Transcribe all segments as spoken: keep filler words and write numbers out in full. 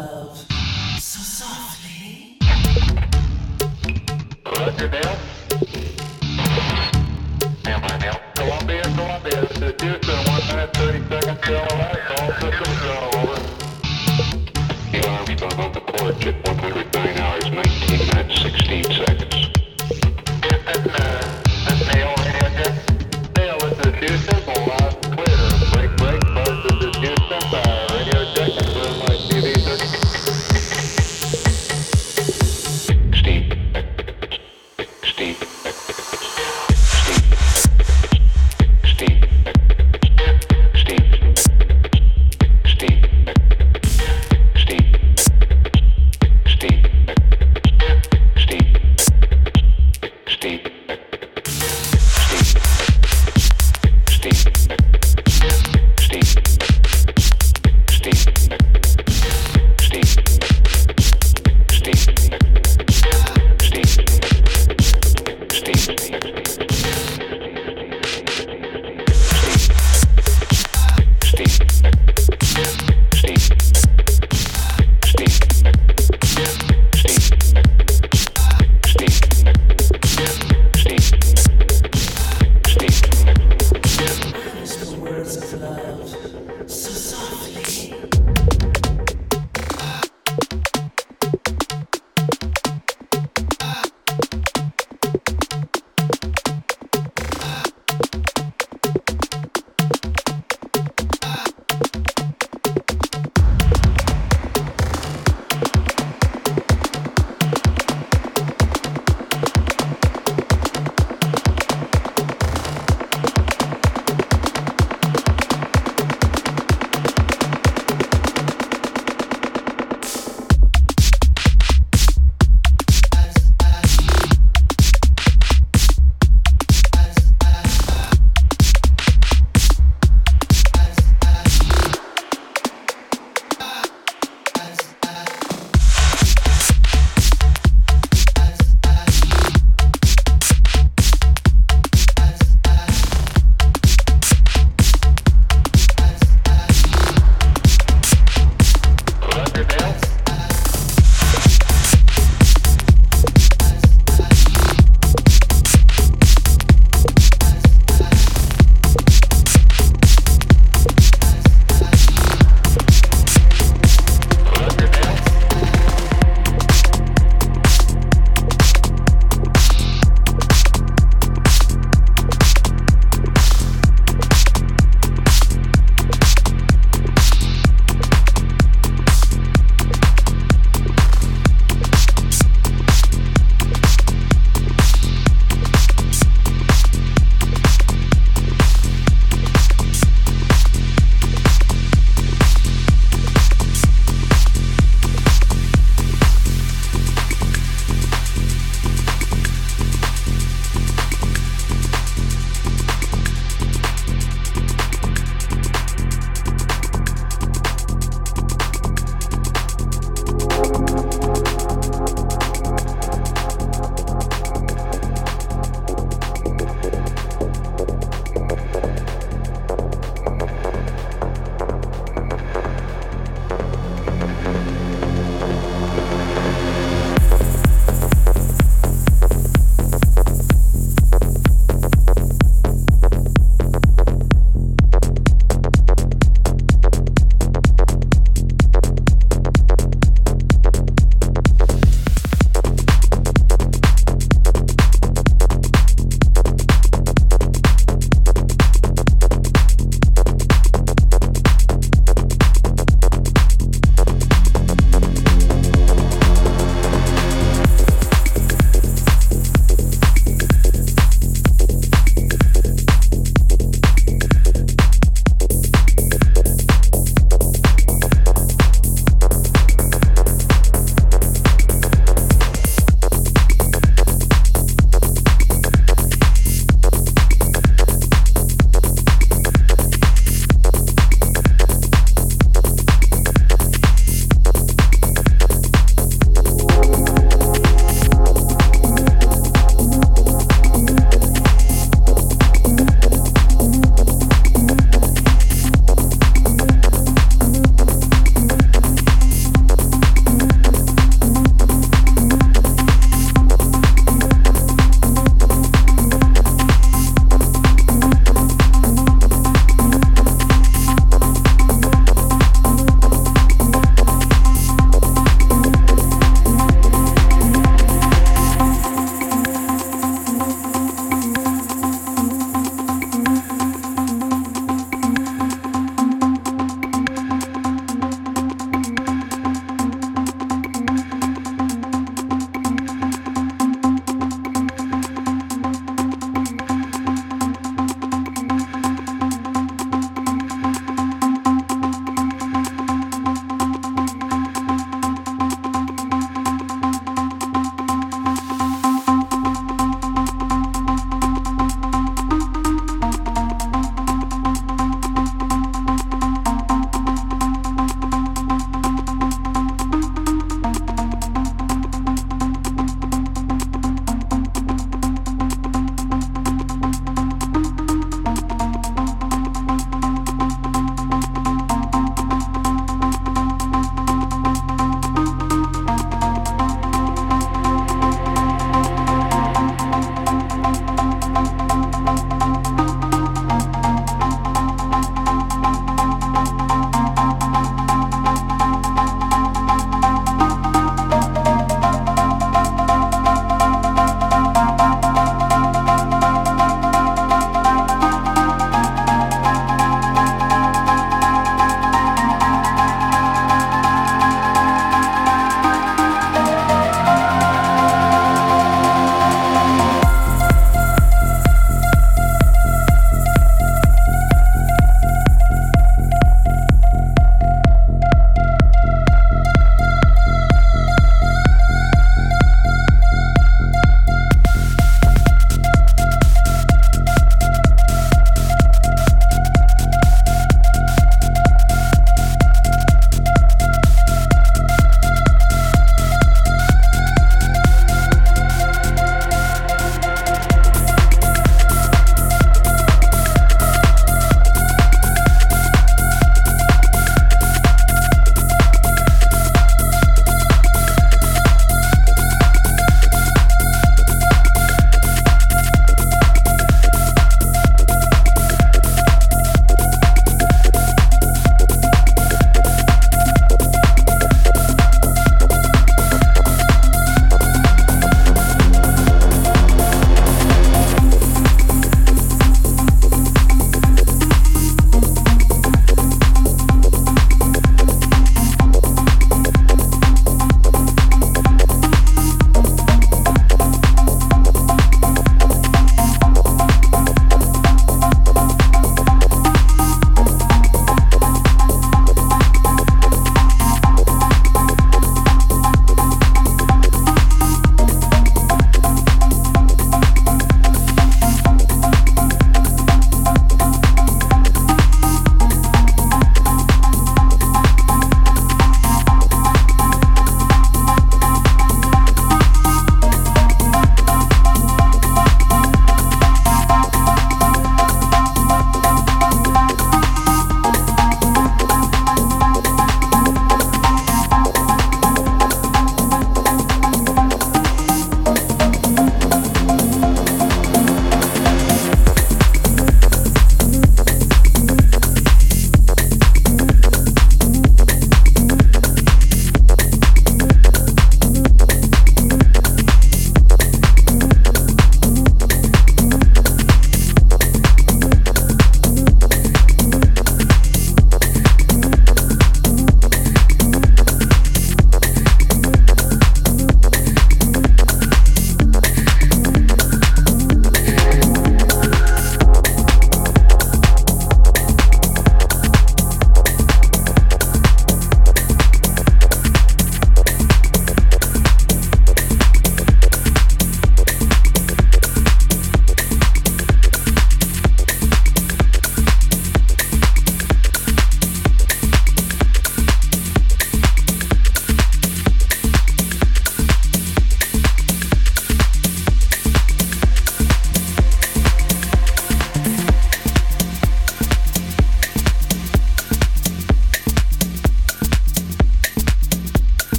love so softly. Roger, Bill. Stand by, Bill. Columbia, Columbia, this is Houston, one minute, thirty seconds to L A. All systems go, over. The Army's on the porch at one hundred nine hours, nineteen minutes, sixteen seconds. Houston, uh, this is Neil, radio check. Neil, this is Houston, loud and clear. Break, break, buzz, this is Houston, uh, radio check, and clear my T V thirty.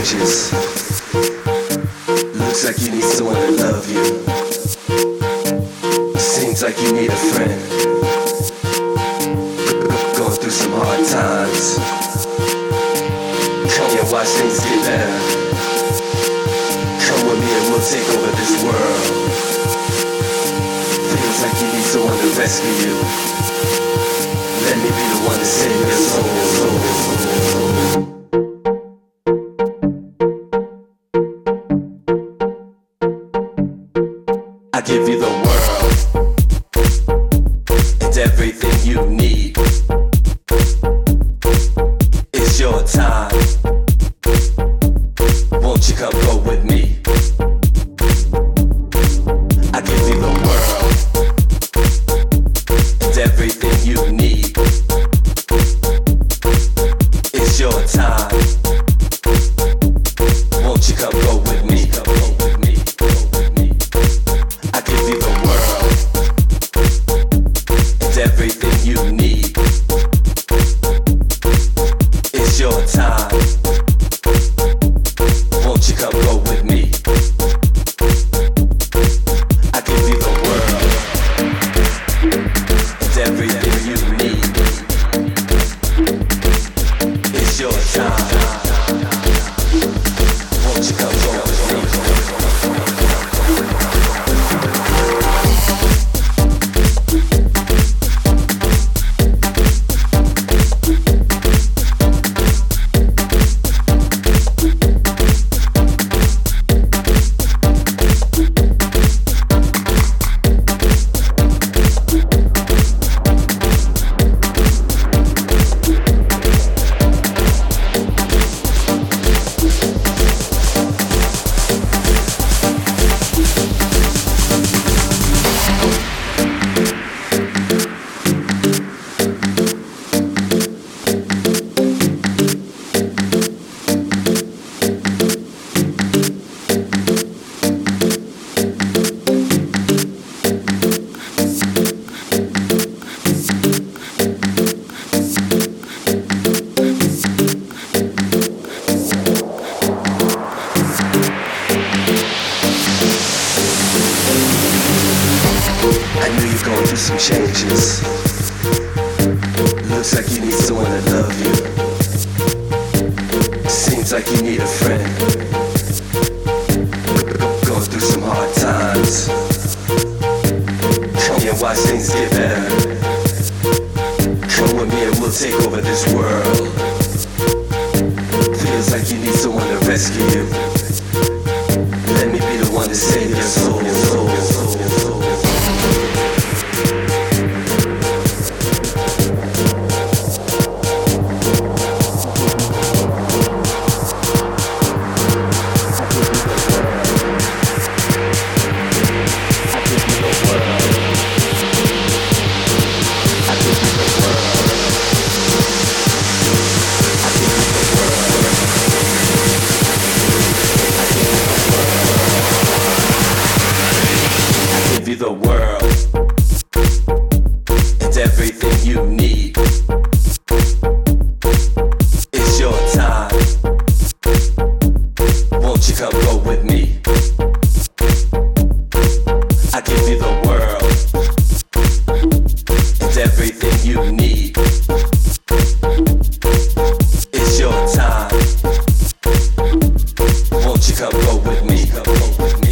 inches. Looks like you need someone to love you. Seems like you need a friend. Going through some hard times. Come and watch things get better. Come with me and we'll take over this world. Feels like you need someone to rescue you. Let me be the one to save your soul. I give you the world and everything you need. It's your time. Won't you come go with me? I give you the world and everything you need. It's your time. Won't you come go with me? Some changes. Looks like you need someone to love you. Seems like you need a friend. Going through some hard times. Come and watch things get better. Come with me and we'll take over this world. Feels like you need someone to rescue you. Let me be the one to save your soul. The world and everything you need. It's your time. Won't you come go with me? I give you the world and everything you need. It's your time. Won't you come go with me? Come go with me.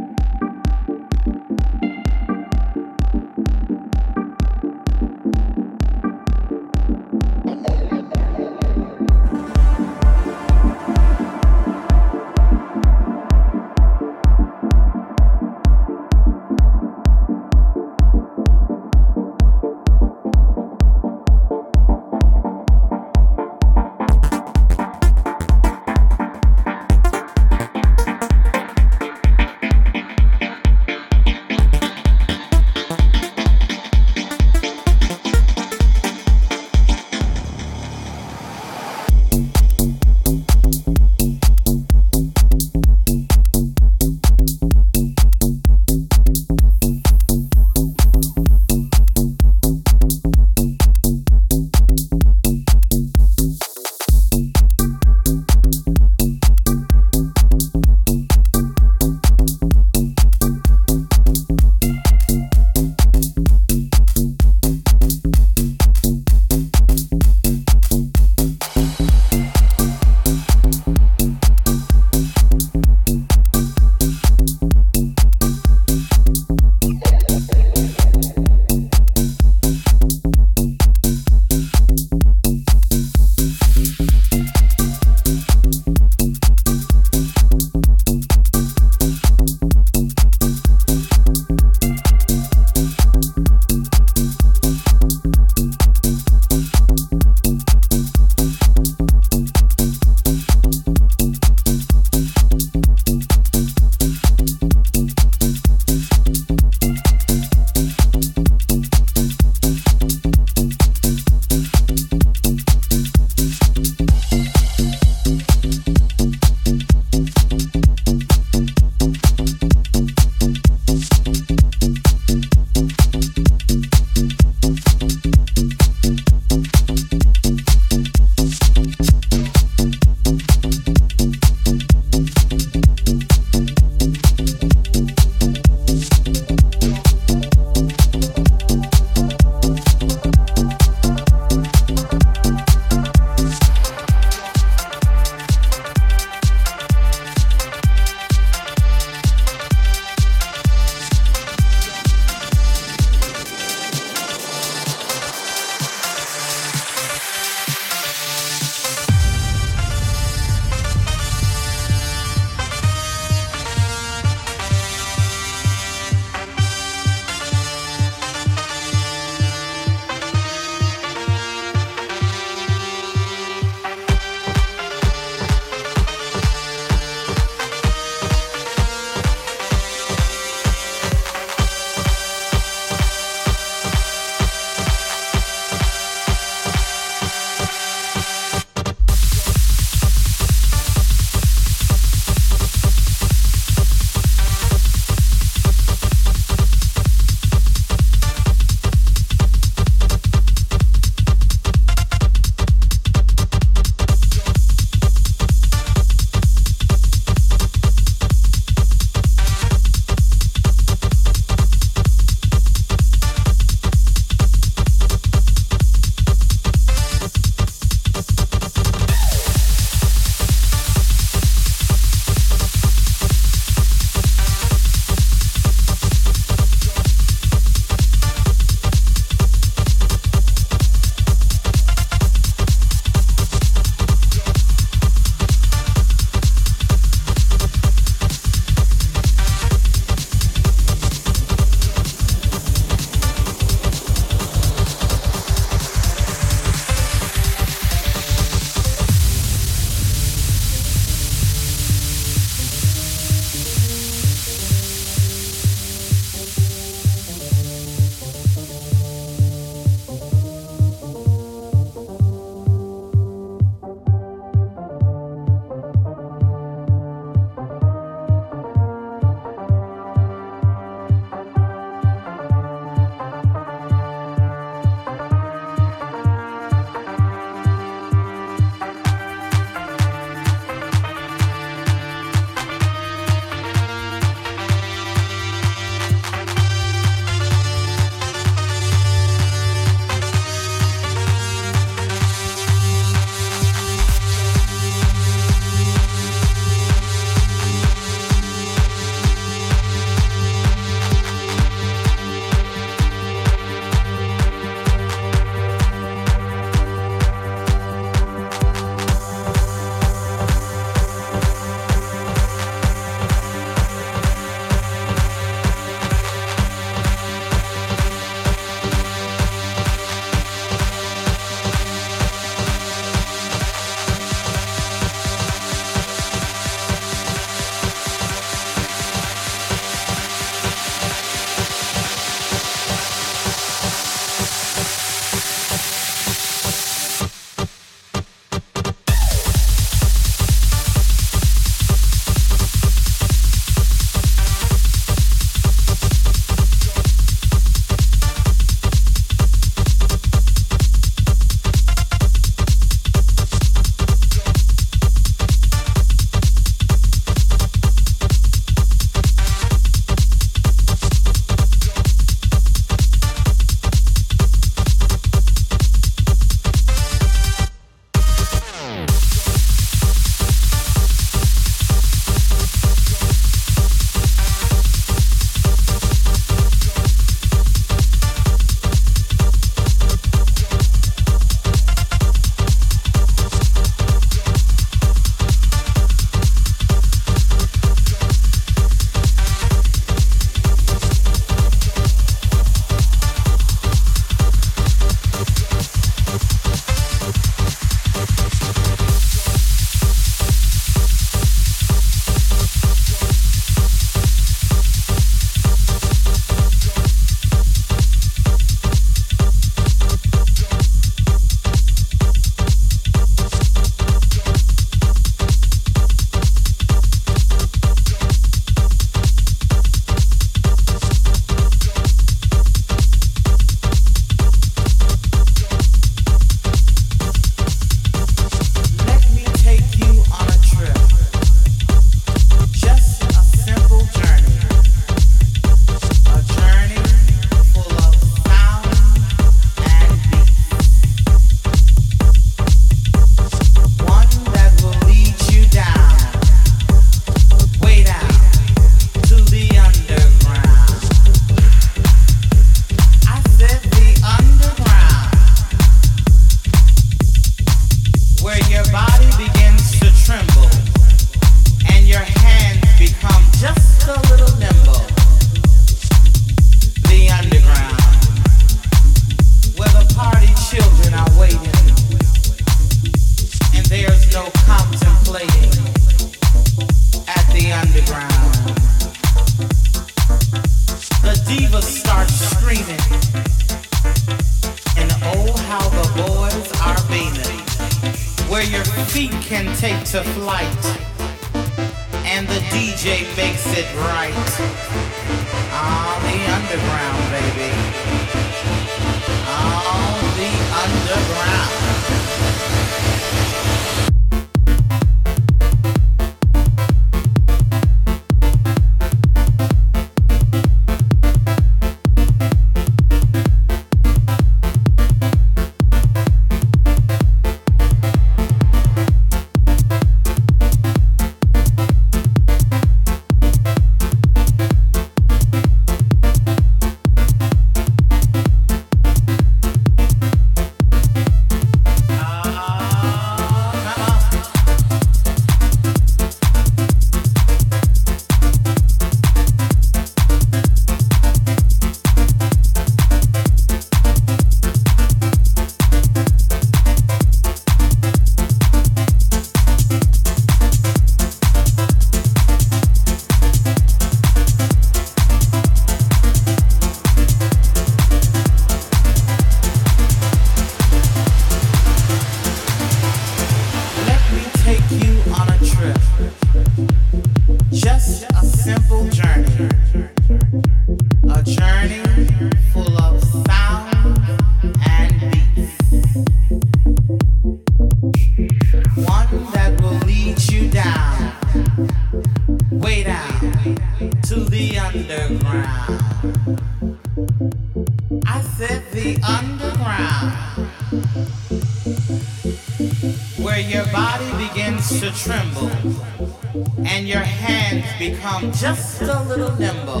Just a little nimble,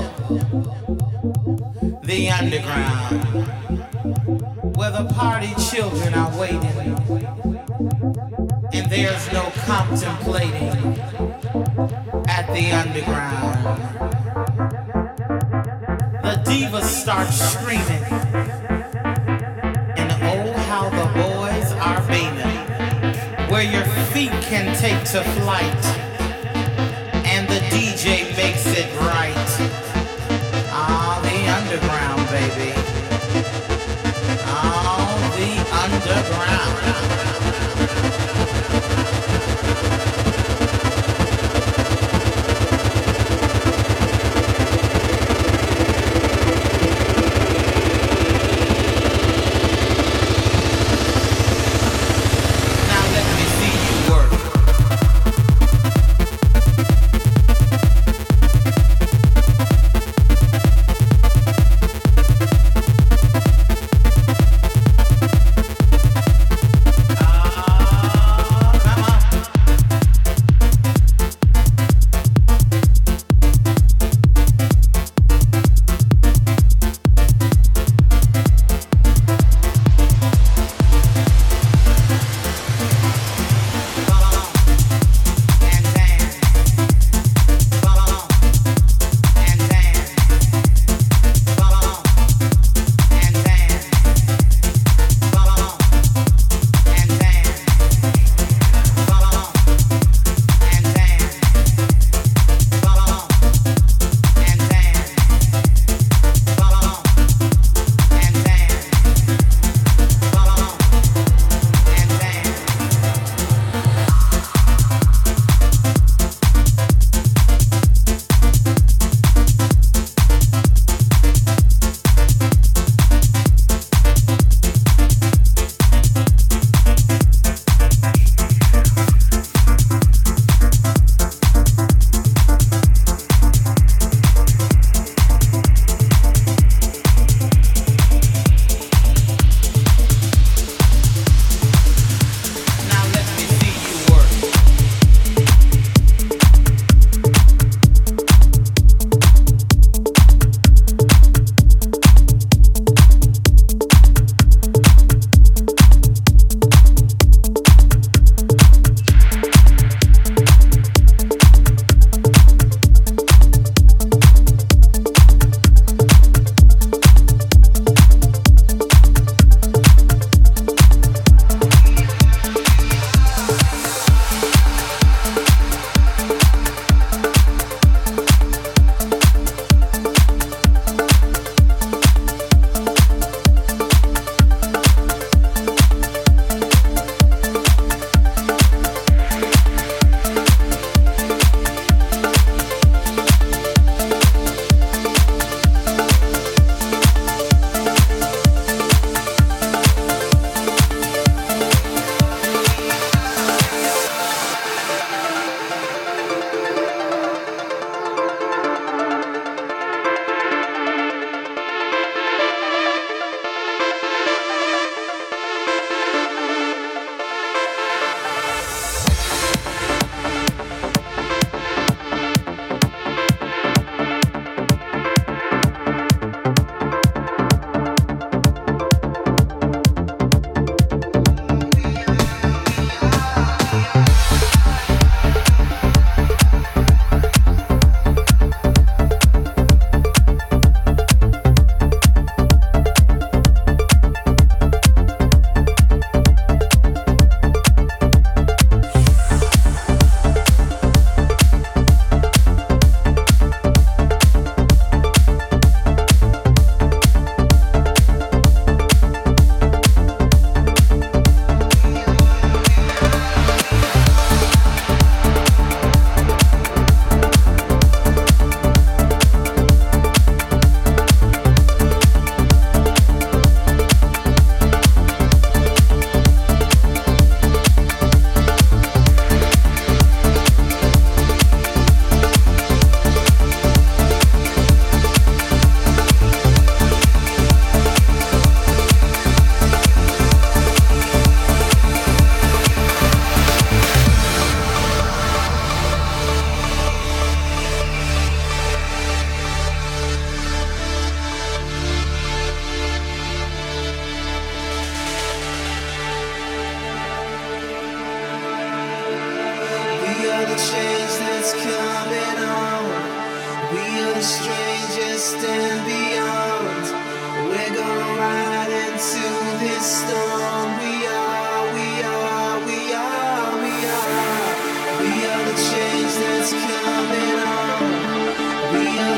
the underground, where the party children are waiting, and there's no contemplating at the underground. The divas start screaming, and oh how the boys are beaming, where your feet can take to flight. D J makes it right. Ah, the underground, baby. Ah, the underground. Now let me see you work.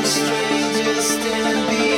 Let me love you.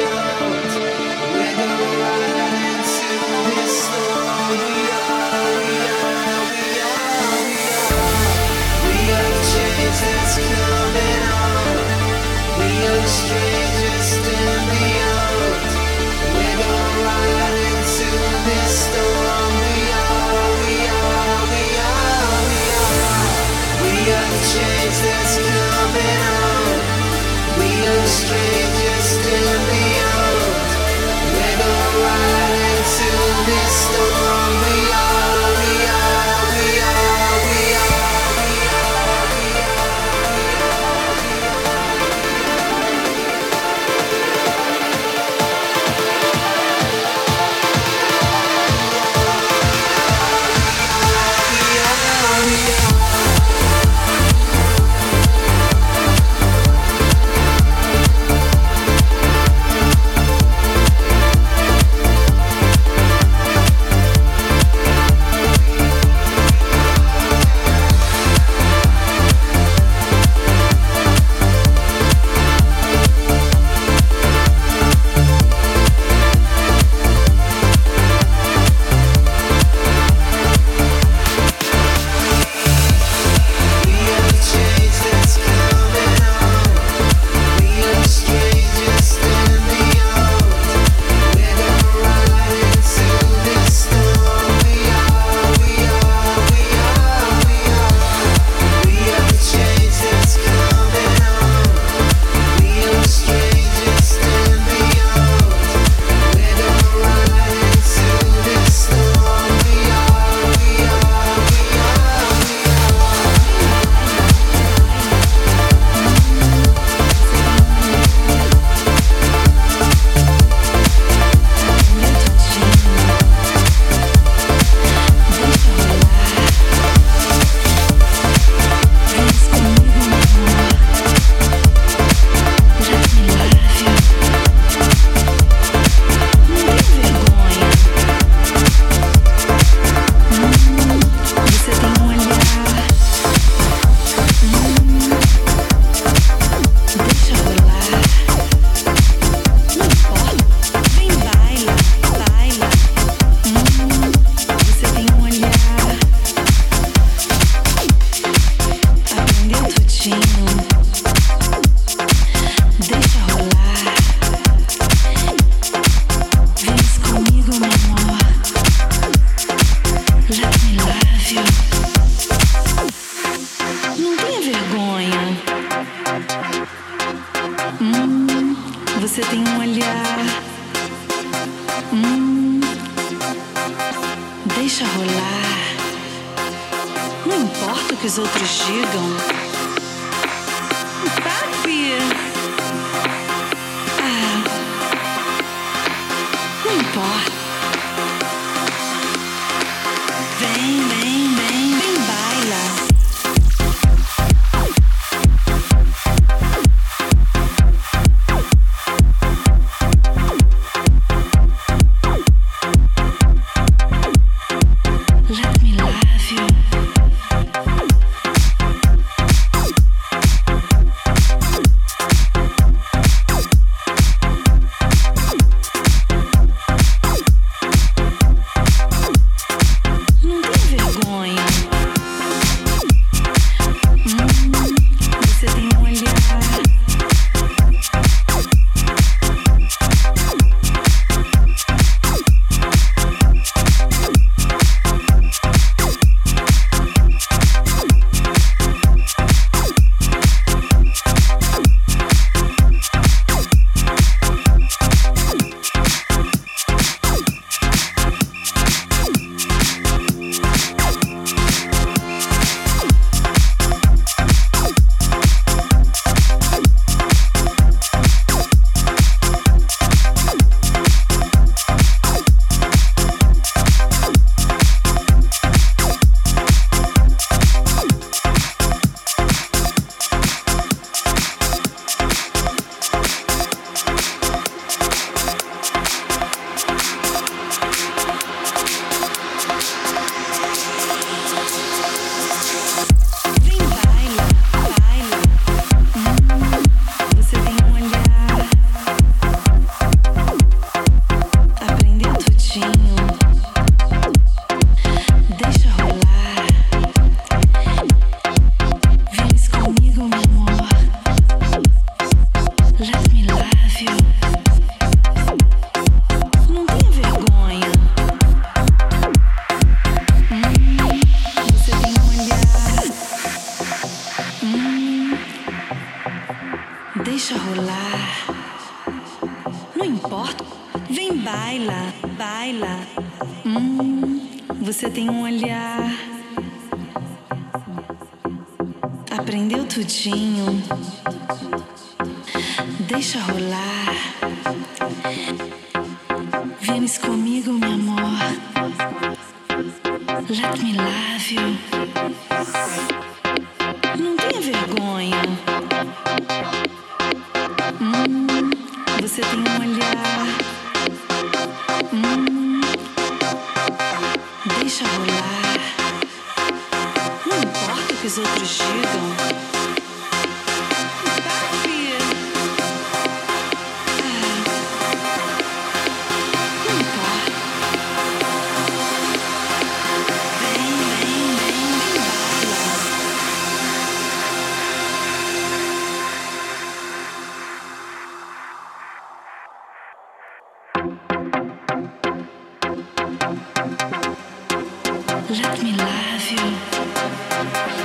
Deixa rolar. Não importa. Vem baila, baila. Hum, você tem um olhar. Aprendeu tudinho. Deixa rolar. Vienes comigo, meu amor. Let me love you. Não tenha vergonha. Hum, você tem um olhar. Hum, deixa rolar. Não importa o que os outros digam. Let me love you. Bye.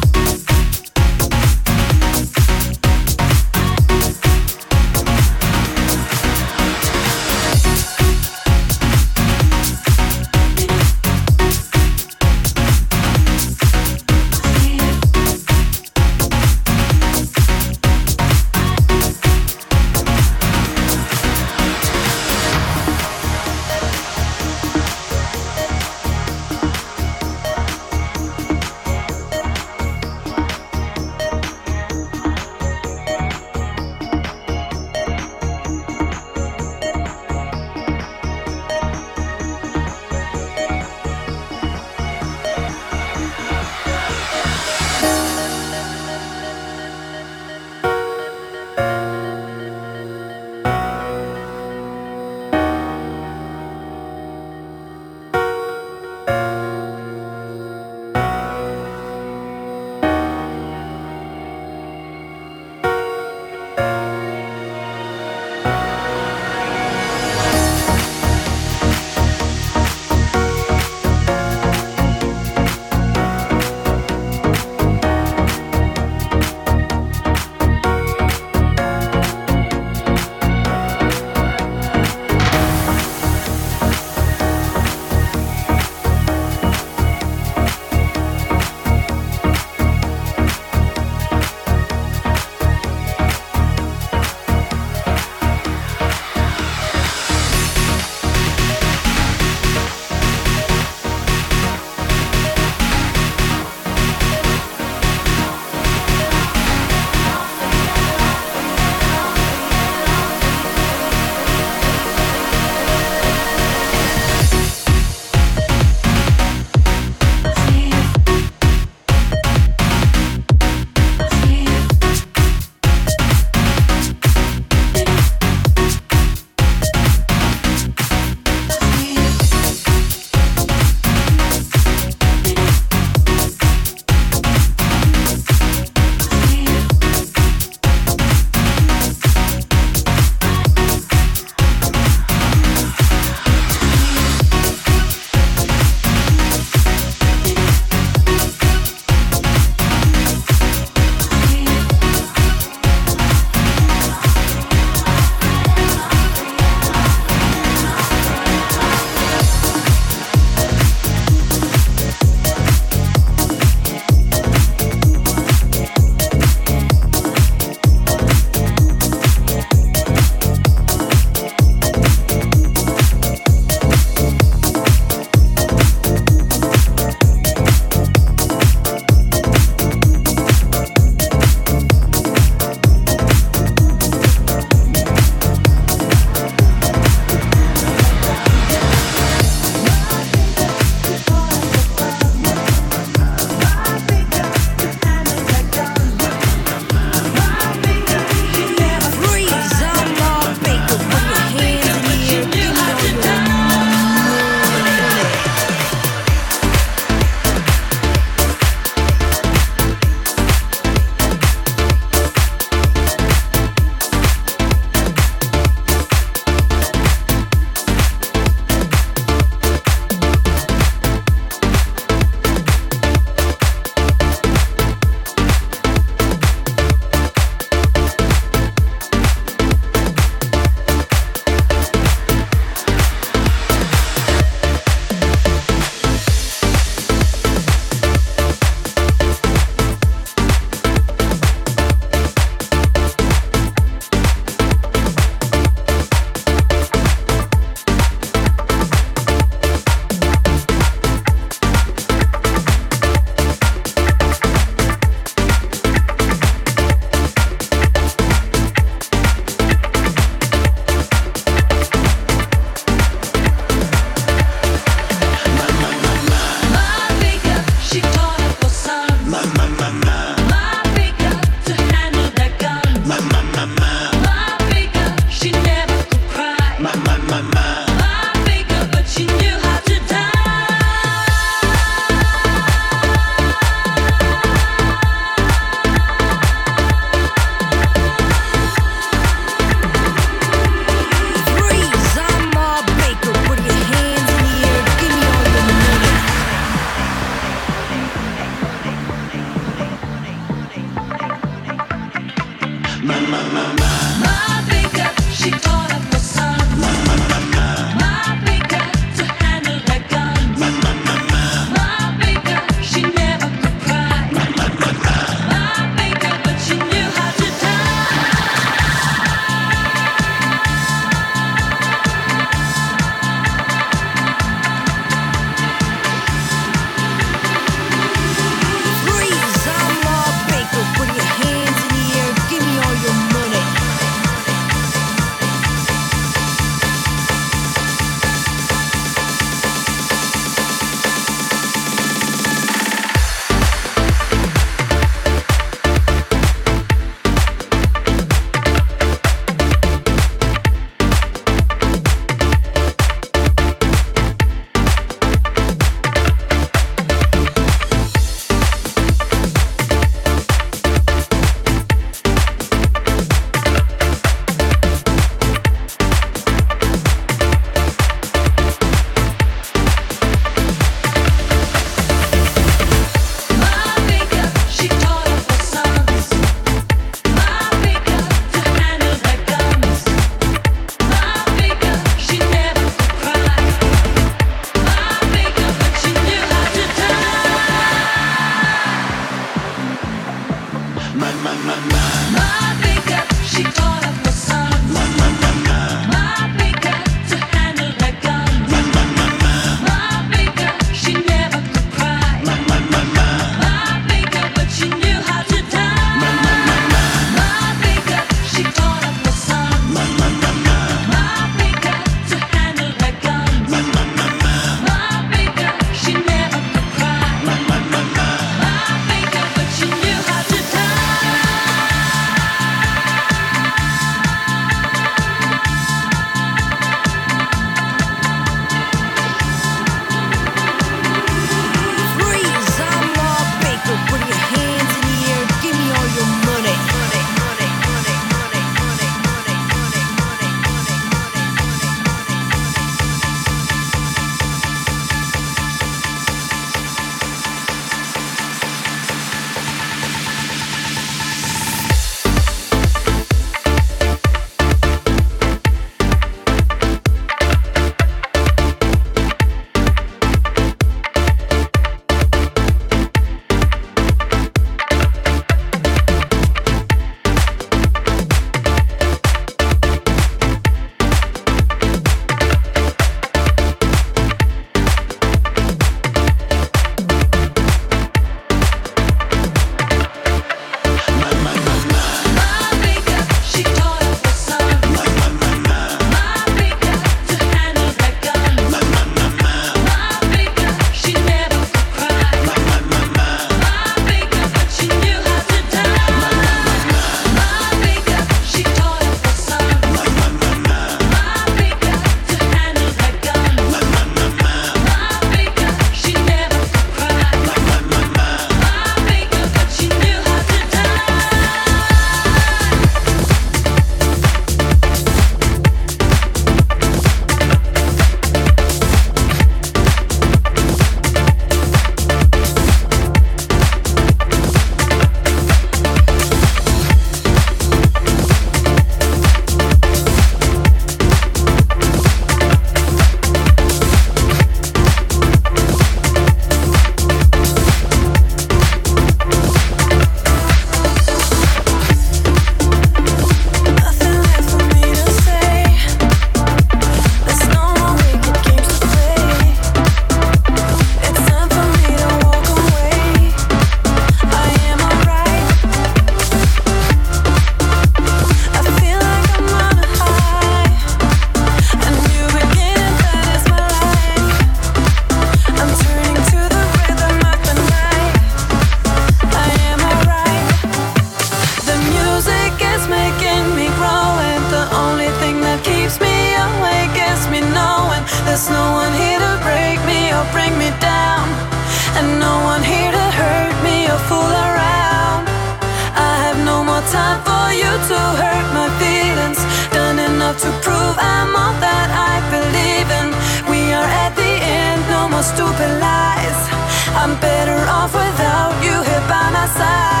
Without you here by my side,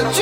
Don't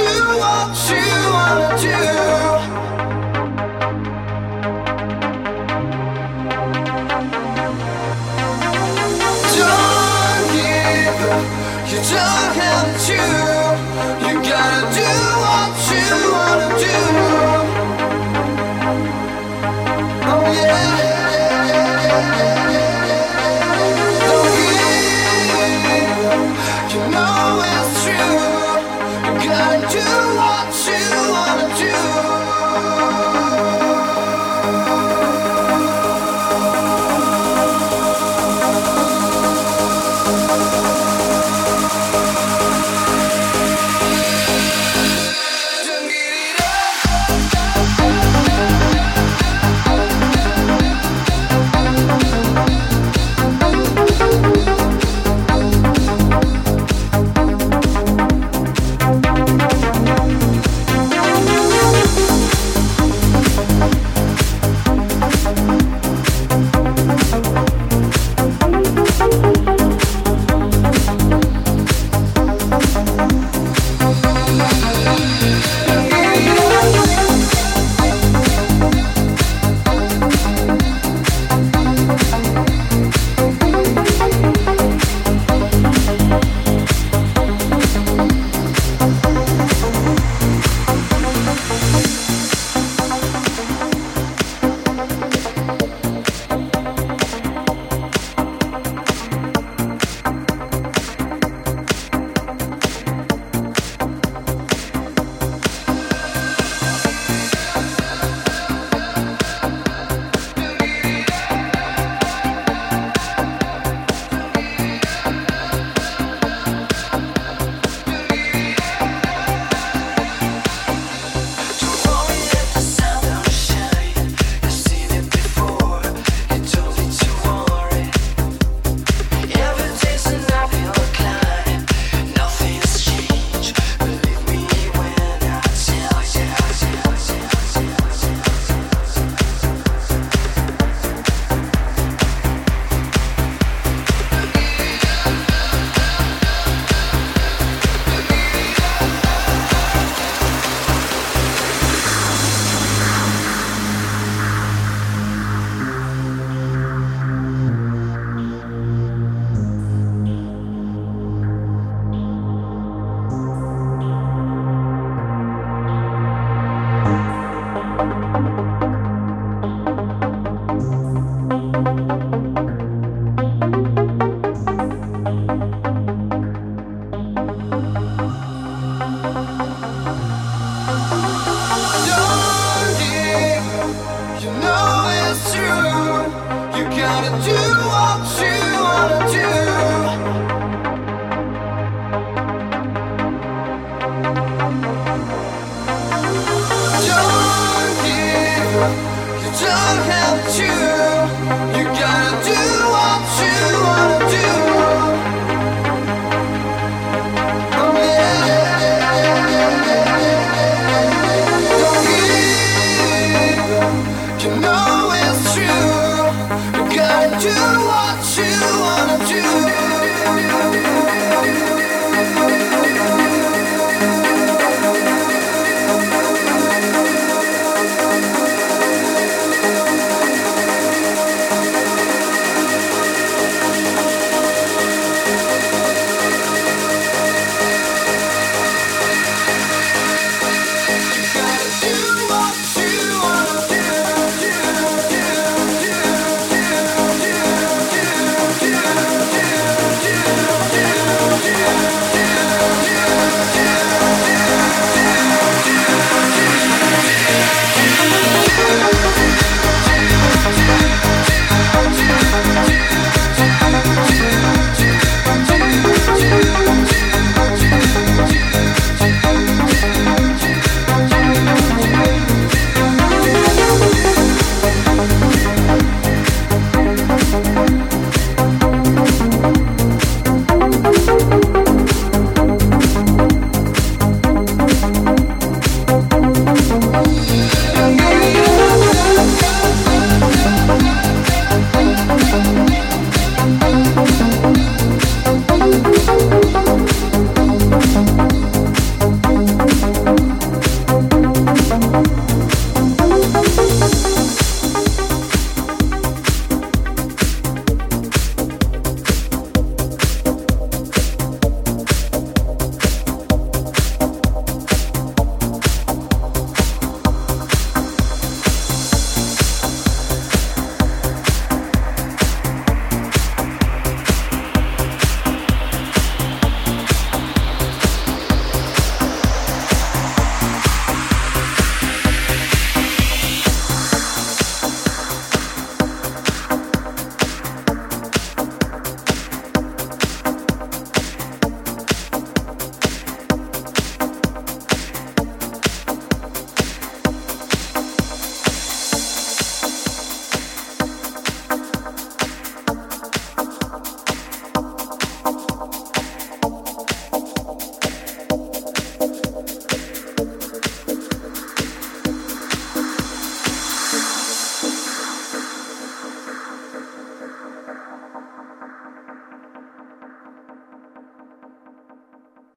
have to